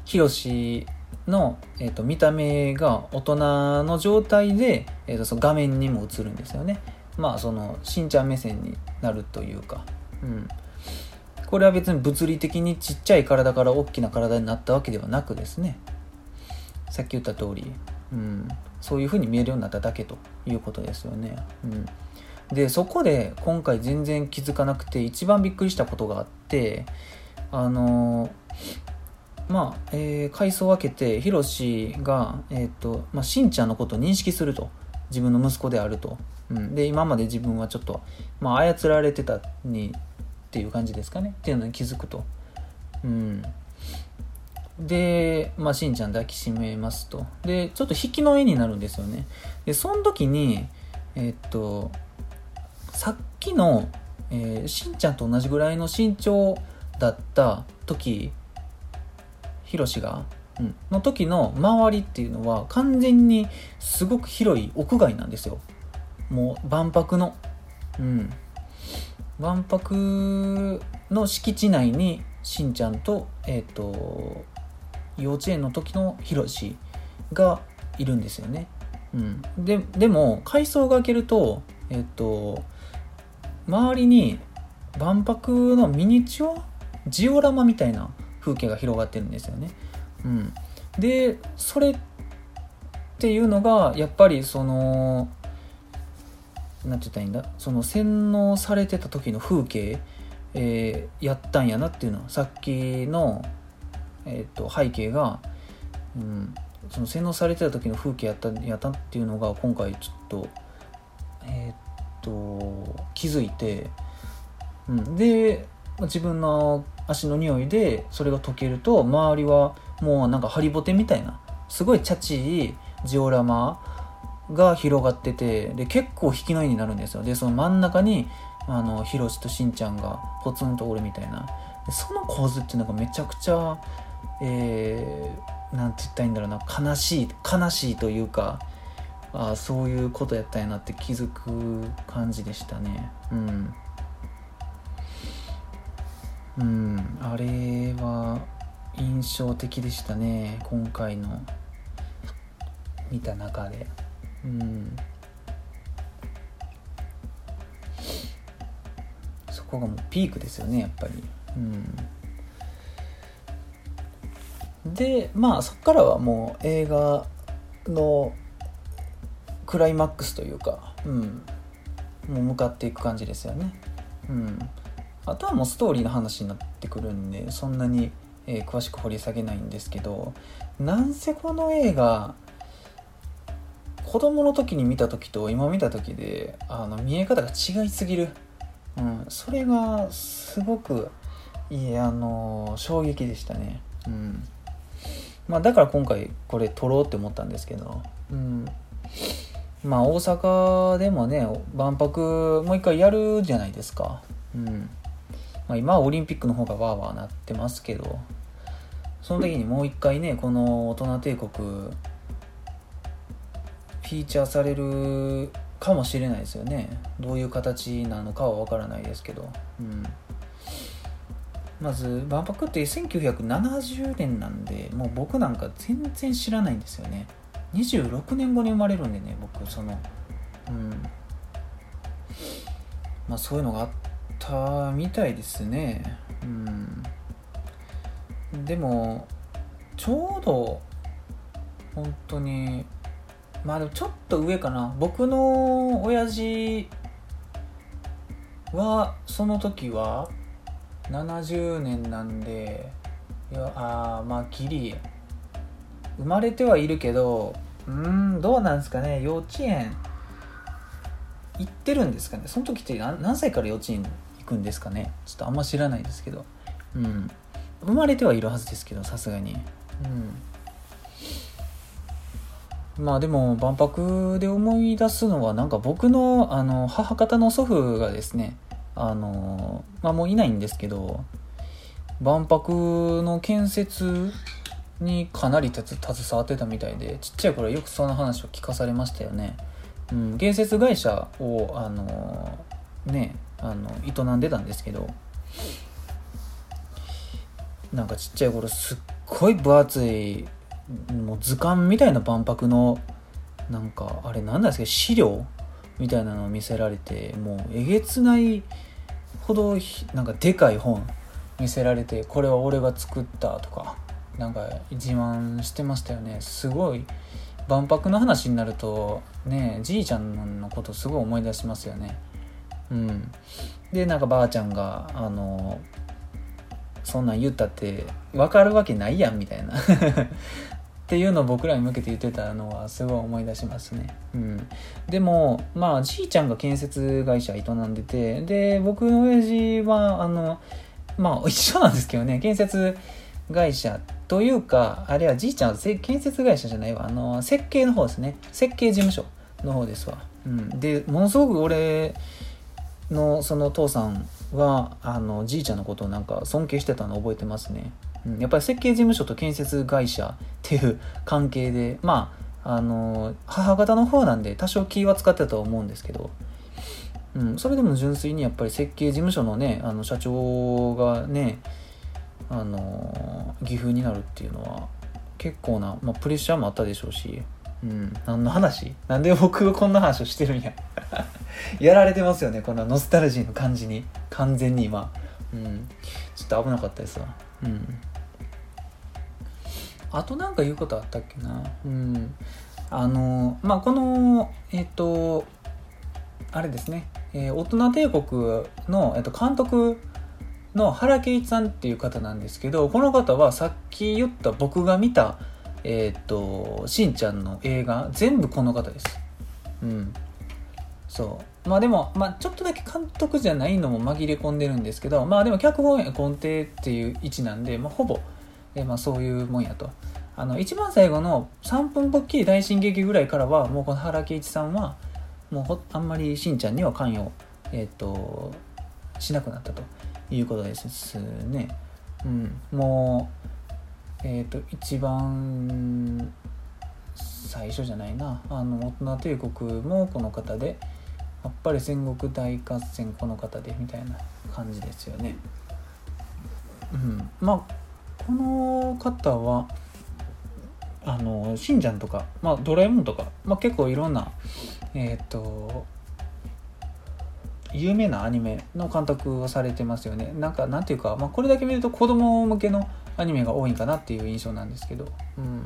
ヒロシの、えー、と見た目が大人の状態で、えー、とその画面にも映るんですよね。まあそのしんちゃん目線になるというか、うん、これは別に物理的にちっちゃい体から大きな体になったわけではなくですね、さっき言った通り、うん、そういう風に見えるようになっただけということですよね、うん、でそこで今回全然気づかなくて一番びっくりしたことがあって、あのーまあえー、回想を分けてヒロシが、えーとまあ、しんちゃんのことを認識すると、自分の息子であると、うん、で今まで自分はちょっと、まあ、操られてたにっていう感じですかねっていうのに気づくと、うん、で、まあ、しんちゃん抱きしめますと。でちょっと引きの絵になるんですよね。でその時に、えー、とさっきの、えー、しんちゃんと同じぐらいの身長だった時ヒロシが、うん、の時の周りっていうのは完全にすごく広い屋外なんですよ。もう万博の、うん、万博の敷地内にしんちゃんと、えーと、幼稚園の時のヒロシがいるんですよね、うん、で、でも階層が開けると、えーと、周りに万博のミニチュアジオラマみたいな風景が広がってるんですよね、うん、でそれっていうのがやっぱりそのなんて言ったらいいんだ、その洗脳されてた時の風景、えー、やったんやなっていうのはさっきの、えー、と背景が、うん、その洗脳されてた時の風景やった、やったっていうのが今回ちょっとえっ、ー、と気づいて、うん、で自分の足の匂いでそれが溶けると周りはもうなんかハリボテみたいなすごいチャチいジオラマが広がってて、で結構引きの絵になるんですよ。でその真ん中にあのヒロシとしんちゃんがポツンとおるみたいな、でその構図っていうのがめちゃくちゃ、えー、なんて言ったらいいんだろうな、悲しい悲しいというか、あそういうことやったんやなって気づく感じでしたね。うんうん、あれは印象的でしたね、今回の見た中で、うん、そこがもうピークですよねやっぱり、うん、でまあそこからはもう映画のクライマックスというか、うん、もう向かっていく感じですよね、うん、あとはもうストーリーの話になってくるんでそんなに、えー、詳しく掘り下げないんですけど、なんせこの映画子供の時に見た時と今見た時であの見え方が違いすぎる、うん、それがすごくいいあの衝撃でしたね、うん、まあだから今回これ撮ろうって思ったんですけど、うん、まあ大阪でもね万博もう一回やるじゃないですか、うんまあ、今はオリンピックの方がワーワーなってますけど、その時にもう一回ねこの大人帝国フィーチャーされるかもしれないですよね。どういう形なのかは分からないですけど、うん、まず万博ってせんきゅうひゃくななじゅうねんなんで、もう僕なんか全然知らないんですよね。にじゅうろくねんごに生まれるんでね、僕その、うん、まあそういうのがあったみたいですね。うん、でもちょうど本当に、まあでもちょっと上かな。僕の親父はその時はななじゅうねんなんで、いやあまあギリ生まれてはいるけど、うーんどうなんですかね。幼稚園行ってるんですかね。その時って 何, 何歳から幼稚園行くんですかね。ちょっとあんま知らないですけど、うん、生まれてはいるはずですけど、さすがに、うん、まあでも万博で思い出すのは、なんか僕 の, あの母方の祖父がですね、あのまあもういないんですけど、万博の建設にかなり携わってたみたいで、ちっちゃい頃よくその話を聞かされましたよね。うん、建設会社をあのねあの営んでたんですけど、なんかちっちゃい頃すっごい分厚いもう図鑑みたいな万博のなんかあれなんですけど資料みたいなのを見せられて、もうえげつないほどなんかでかい本見せられて、これは俺が作ったとかなんか自慢してましたよね。すごい万博の話になるとね、じいちゃんのことすごい思い出しますよね。うん、でなんかばあちゃんがあのそんなん言ったって分かるわけないやんみたいなっていうのを僕らに向けて言ってたのはすごい思い出しますね。うん、でもまあじいちゃんが建設会社営んでて、で僕の親父はあのまあ一緒なんですけどね、建設会社というか、あれはじいちゃんは建設会社じゃないわ、あの設計の方ですね、設計事務所の方ですわ。うん、でものすごく俺のその父さんはあのじいちゃんのことをなんか尊敬してたの覚えてますね。うん、やっぱり設計事務所と建設会社っていう関係で、まああの母方の方なんで多少気は使ってたと思うんですけど、うん、それでも純粋にやっぱり設計事務所のね、あの社長がねあの岐阜になるっていうのは結構な、まあ、プレッシャーもあったでしょうし、うん、何の話、なんで僕がこんな話をしてるんややられてますよね、このノスタルジーの感じに完全に今、うん、ちょっと危なかったですわ。うん、あとなんか言うことあったっけな。うん、あのまあこのえっとあれですね、えー、大人帝国の、えっと、監督の原敬一さんっていう方なんですけど、この方はさっき言った僕が見た、えー、っとしんちゃんの映画全部この方です。うん、そうまあでも、まあ、ちょっとだけ監督じゃないのも紛れ込んでるんですけど、まあでも脚本絵コンテっていう位置なんで、まあ、ほぼ、えーまあ、そういうもんやと。あの一番最後のさんぷんポッキリ大進撃ぐらいからはもうこの原敬一さんはもうほあんまりしんちゃんには関与、えー、っとしなくなったということですね。うん、もう、えーと、一番最初じゃないな、あの大人帝国もこの方で、やっぱり戦国大合戦この方でみたいな感じですよね。うん、まあこの方はあのしんちゃんとか、まあ、ドラえもんとか、まあ、結構いろんなえっと有名なアニメの監督をされてますよね。なんかなんていうか、まあ、これだけ見ると子供向けのアニメが多いかなっていう印象なんですけど、うん、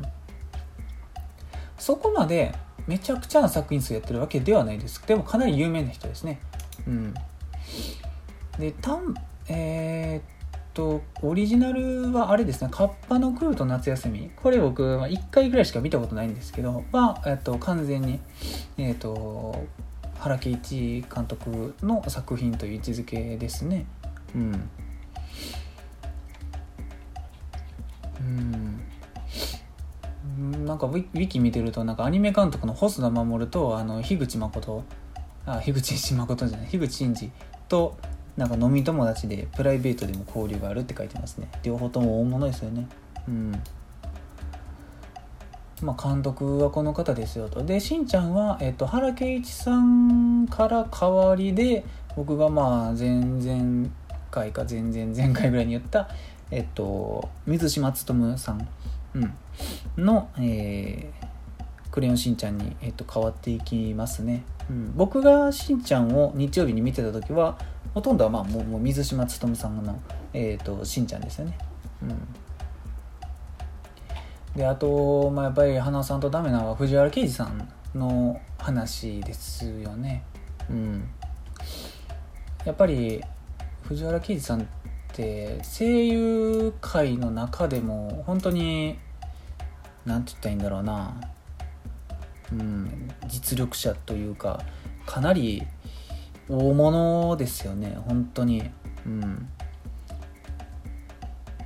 そこまでめちゃくちゃな作品数やってるわけではないです。でもかなり有名な人ですね。うん、でたんえー、っとオリジナルはあれですね、カッパのクルーと夏休み、これ僕いっかいぐらいしか見たことないんですけど、まあえっと完全にえー、っと原敬一監督の作品という位置づけですね。うん、うん、なんかウィ、ウィキ見てるとなんかアニメ監督の細田守とあの樋口誠あ樋口誠じゃない樋口真嗣となんか飲み友達でプライベートでも交流があるって書いてますね。両方とも大物ですよね。うん。まあ、監督はこの方ですよと。でしんちゃんは、えっと、原敬一さんから代わりで僕がまあ全然回か前々前回ぐらいに言った、えっと、水島努さん、うん、の、えー、クレヨンしんちゃんに、えっと、変わっていきますね、うん、僕がしんちゃんを日曜日に見てた時はほとんどは、まあ、もう、もう水島努さんの、えっと、しんちゃんですよね、うん、であと、まあ、やっぱり花さんとダメなのは藤原啓治さんの話ですよね、うん、やっぱり藤原啓治さんって声優界の中でも本当に何て言ったらいいんだろうな、うん、実力者というかかなり大物ですよね本当に、うん、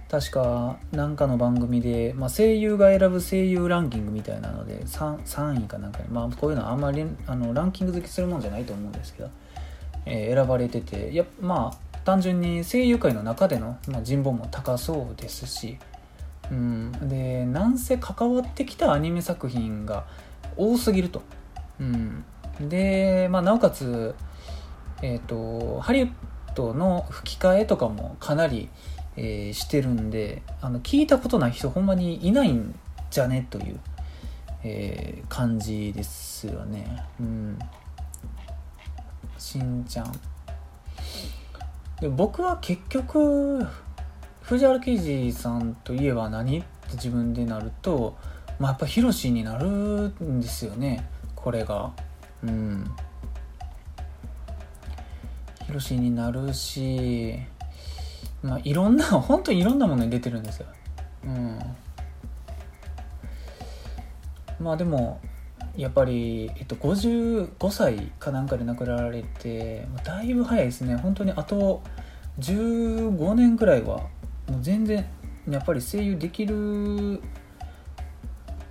確か何かの番組で、まあ、声優が選ぶ声優ランキングみたいなので 3, 3位かなんかに、まあ、こういうのはあんまりあのランキング付けするもんじゃないと思うんですけど、えー、選ばれてて、いやまあ単純に声優界の中での、まあ、人望も高そうですし、うん、でなんせ関わってきたアニメ作品が多すぎると、うん、で、まあ、なおかつ、えーと、ハリウッドの吹き替えとかもかなり、えー、してるんで、あの聞いたことない人ほんまにいないんじゃねという、えー、感じですよね、うん、しんちゃんで僕は結局藤原啓治さんといえば何って自分でなると、まあ、やっぱヒロシになるんですよねこれが、うん、ヒロシになるし、まあ、いろんな本当にいろんなものに出てるんですよ、うん、まあでもやっぱり、えっと、ごじゅうごさいかなんかで亡くなられてだいぶ早いですね本当にあとじゅうごねんくらいはもう全然やっぱり声優できる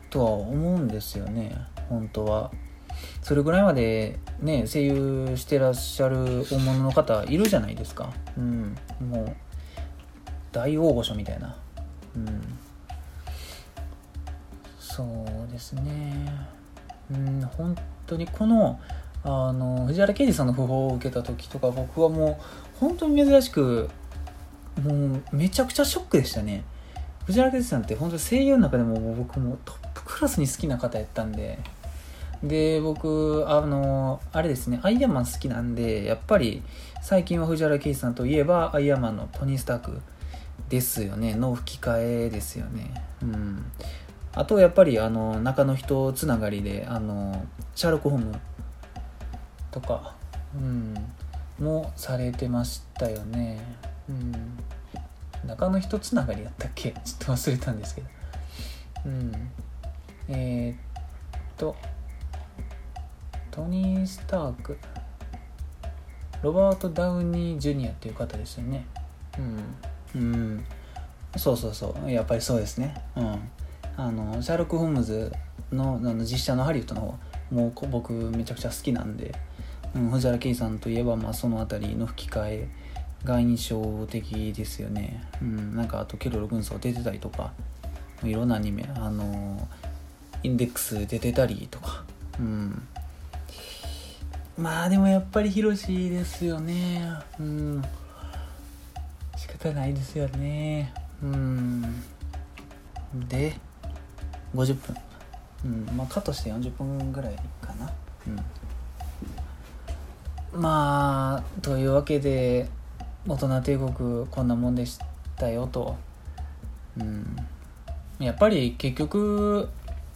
とは思うんですよね本当は。それぐらいまで、ね、声優してらっしゃる大物の方いるじゃないですか、うん、もう大大御所みたいな、うん、そうですね、うん、本当にこ の, あの藤原啓治さんの訃報を受けた時とか僕はもう本当に珍しくもうめちゃくちゃショックでしたね。藤原啓治さんって本当に声優の中で も, も僕もトップクラスに好きな方やったんで、で僕あのあれですねアイアンマン好きなんでやっぱり最近は藤原啓治さんといえばアイアンマンのトニー・スタークですよねの吹き替えですよね、うん。あとやっぱりあの中の人つながりであのシャーロック・ホームとか、うん、もされてましたよね、うん、中の人つながりだったっけちょっと忘れたんですけど、うん、えー、っとトニー・スタークロバート・ダウニー・ジュニアっていう方ですよね、うん、うん、そうそうそうやっぱりそうですね、うんあのシャーロック・ホームズ の, の実写のハリウッドの方もう僕めちゃくちゃ好きなんで、うん、藤原啓治さんといえば、まあ、そのあたりの吹き替えが印象的ですよね、うん、なんかあとケロロ軍曹出てたりとかいろんなアニメあのインデックス出てたりとか、うん、まあでもやっぱりヒロシですよね、うん、仕方ないですよね、うん、でごじゅっぷん、うん、まあカットしてよんじゅっぷんぐらいかな、うん、まあというわけで大人帝国こんなもんでしたよと、うん、やっぱり結局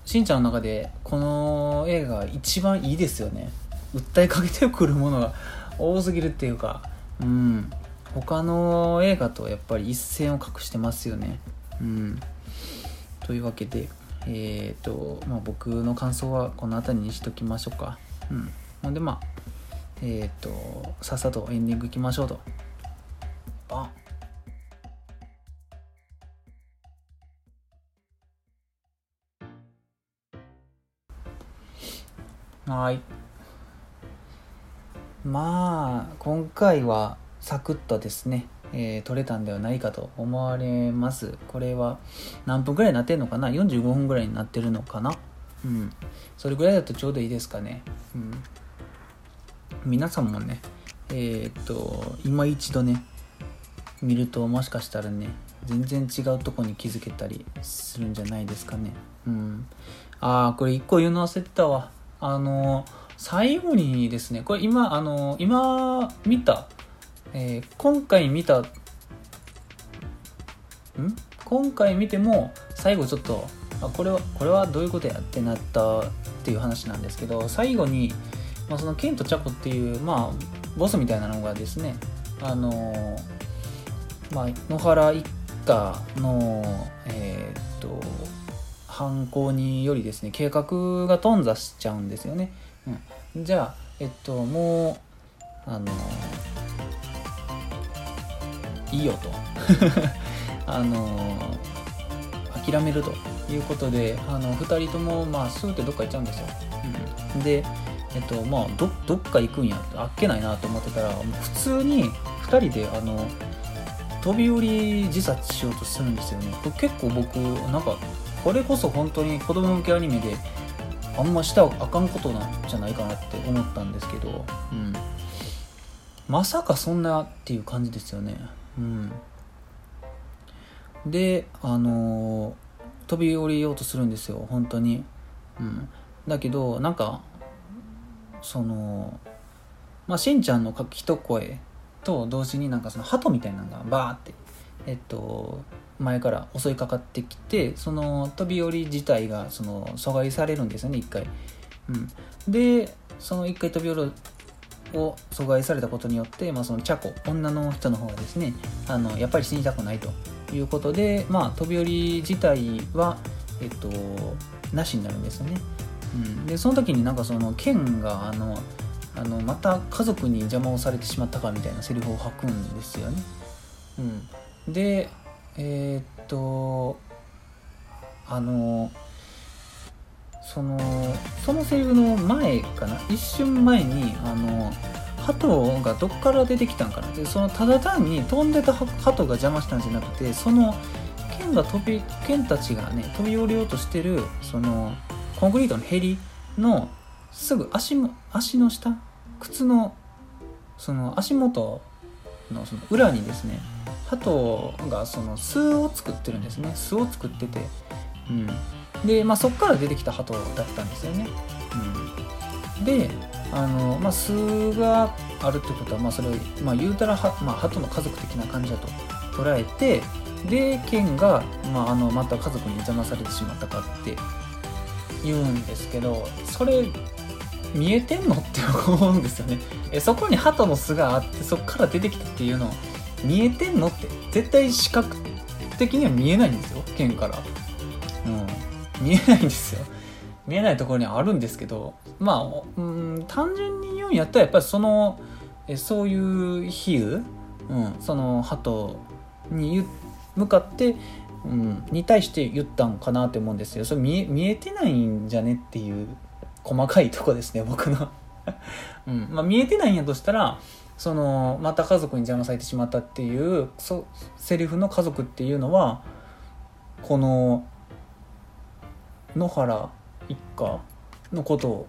しんちゃんの中でこの映画一番いいですよね。訴えかけてくるものが多すぎるっていうか、うん、他の映画とやっぱり一線を画してますよね、うん、というわけでえーとまあ、僕の感想はこの辺りにしときましょうか、うん、ほんでまあえーとさっさとエンディングいきましょうとバン。はい、まあ今回はサクッとですねえー、撮れたんではないかと思われます。これは何分ぐらいになってるのかな、よんじゅうごふんぐらいになってるのかな、うん、それぐらいだとちょうどいいですかね、うん、皆さんもねえー、っと今一度ね見ると、もしかしたらね全然違うとこに気づけたりするんじゃないですかね。うん。ああ、これ一個言うの忘れてたわ。あの最後にですね、これ今あの今見た、えー、今回見たん今回見ても最後ちょっとあこれはこれはどういうことやってなったっていう話なんですけど、最後に、まあ、そのケンとチャコっていうまあボスみたいなのがですね、あのまあ野原一家のえー、っと犯行によりですね、計画が頓挫しちゃうんですよね。うん、じゃあえっともうあのいいよとあの諦めるということで、あのふたりともまあスーってどっか行っちゃうんですよ。うん、でえっとまあ ど, どっか行くんやってあっけないなと思ってたら、普通にふたりであの飛び降り自殺しようとするんですよね。これ結構僕なんかこれこそ本当に子供向けアニメであんましたらあかんことなんじゃないかなって思ったんですけど、うん、まさかそんなっていう感じですよね。うん、であの飛び降りようとするんですよ本当に。うん、だけどなんかその、まあ、しんちゃんの一声と同時になんかその鳩みたいなのがバーってえっと前から襲いかかってきて、その飛び降り自体がその阻害されるんですよね、一回。うん、でその一回飛び降りを阻害されたことによって、まあ、そのチャコ女の人の方がですね、あのやっぱり死にたくないということで、まあ、飛び降り自体は、えっと、なしになるんですよね。うん、でその時になんかその剣があのあのまた家族に邪魔をされてしまったかみたいなセリフを吐くんですよね。うん、でえー、っとあのそのそのセリフの前かな、一瞬前にあの鳩がどっから出てきたんかな、でそのただ単に飛んでた鳩が邪魔したんじゃなくて、その剣が飛び剣たちがね飛び降りようとしてるそのコンクリートのヘリのすぐ足も足の下靴のその足元のその裏にですね、鳩がその巣を作ってるんですね。巣を作ってて、うん、で、まあ、そこから出てきた鳩だったんですよね。うん、であの、まあ、巣があるってことは、まあ、それを、まあ、言うたらは、まあ、鳩の家族的な感じだと捉えて、で剣が、まあ、あのまた家族に邪魔されてしまったかって言うんですけど、それ見えてんのって思うんですよね。えそこに鳩の巣があってそこから出てきたっていうの見えてんのって、絶対視覚的には見えないんですよ剣から。うん、見えないんですよ。見えないところにあるんですけど、まあ、うん、単純に言うんやったらやっぱりそのえそういう比喩、うん、その鳩に向かって、うん、に対して言ったんかなって思うんですよ。それ見え、見えてないんじゃねっていう細かいとこですね僕の、うん、まあ、見えてないんやとしたらそのまた家族に邪魔されてしまったっていうそセリフの家族っていうのはこの野原一家のこと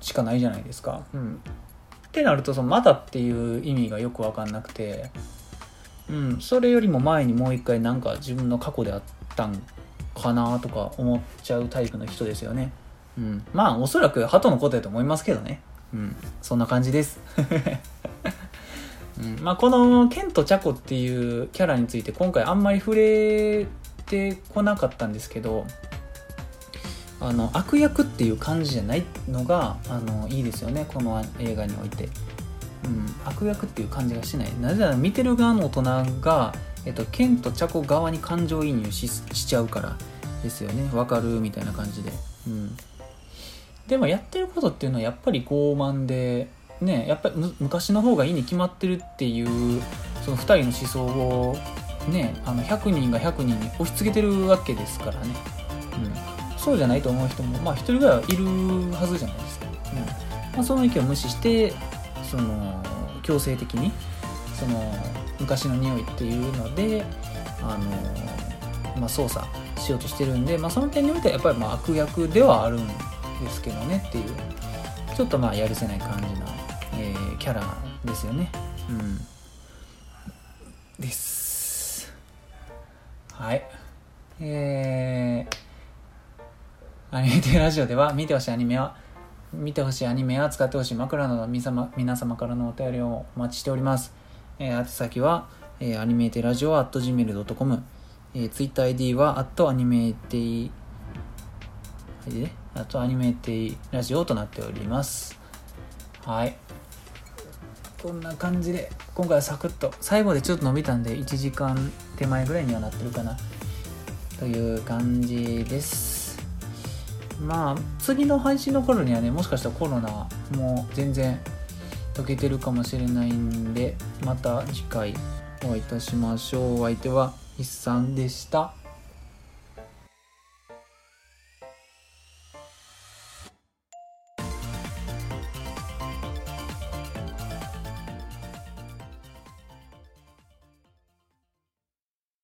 しかないじゃないですか。うん、ってなるとそのまたっていう意味がよく分かんなくて、うん、それよりも前にもう一回なんか自分の過去であったんかなとか思っちゃうタイプの人ですよね。うん、まあおそらく鳩のことやと思いますけどね。うん、そんな感じです、うん、まあこのケンとチャコっていうキャラについて今回あんまり触れてこなかったんですけど、あの悪役っていう感じじゃないのがあのいいですよねこの映画において。うん、悪役っていう感じがしない。なぜなら見てる側の大人が、えっと、ケンとチャコ側に感情移入 し, しちゃうからですよね。わかるみたいな感じで。うん、でもやってることっていうのはやっぱり傲慢でね、やっぱりむ昔の方がいいに決まってるっていうそのふたりの思想をね、あのひゃくにんがひゃくにんに押し付けてるわけですからね。うん、そうじゃないと思う人もまあひとりぐらいはいるはずじゃないですか。うん、まあ、その意見を無視してその強制的にその昔の匂いっていうのであの、まあ、操作しようとしてるんで、まあ、その点においてはやっぱりまあ悪役ではあるんですけどねっていう、ちょっとまあやるせない感じの、えー、キャラですよね。です。はい。えー、アニメテラジオでは見てほしいアニメは見てほしいアニメや使ってほしい枕など皆様皆様からのお便りをお待ちしております。えー、宛先は、えー、アニメテラジオ アットジーメールドットコム、えー、Twitter アイディー は アットアニメテイ あとアニメテイラジオとなっております。はい。こんな感じで今回はサクッと最後でちょっと伸びたんでいちじかん手前ぐらいにはなってるかなという感じです。まあ次の配信の頃にはね、もしかしたらコロナも全然解けてるかもしれないんで、また次回お会いいたしましょう。お相手は筆さんでした。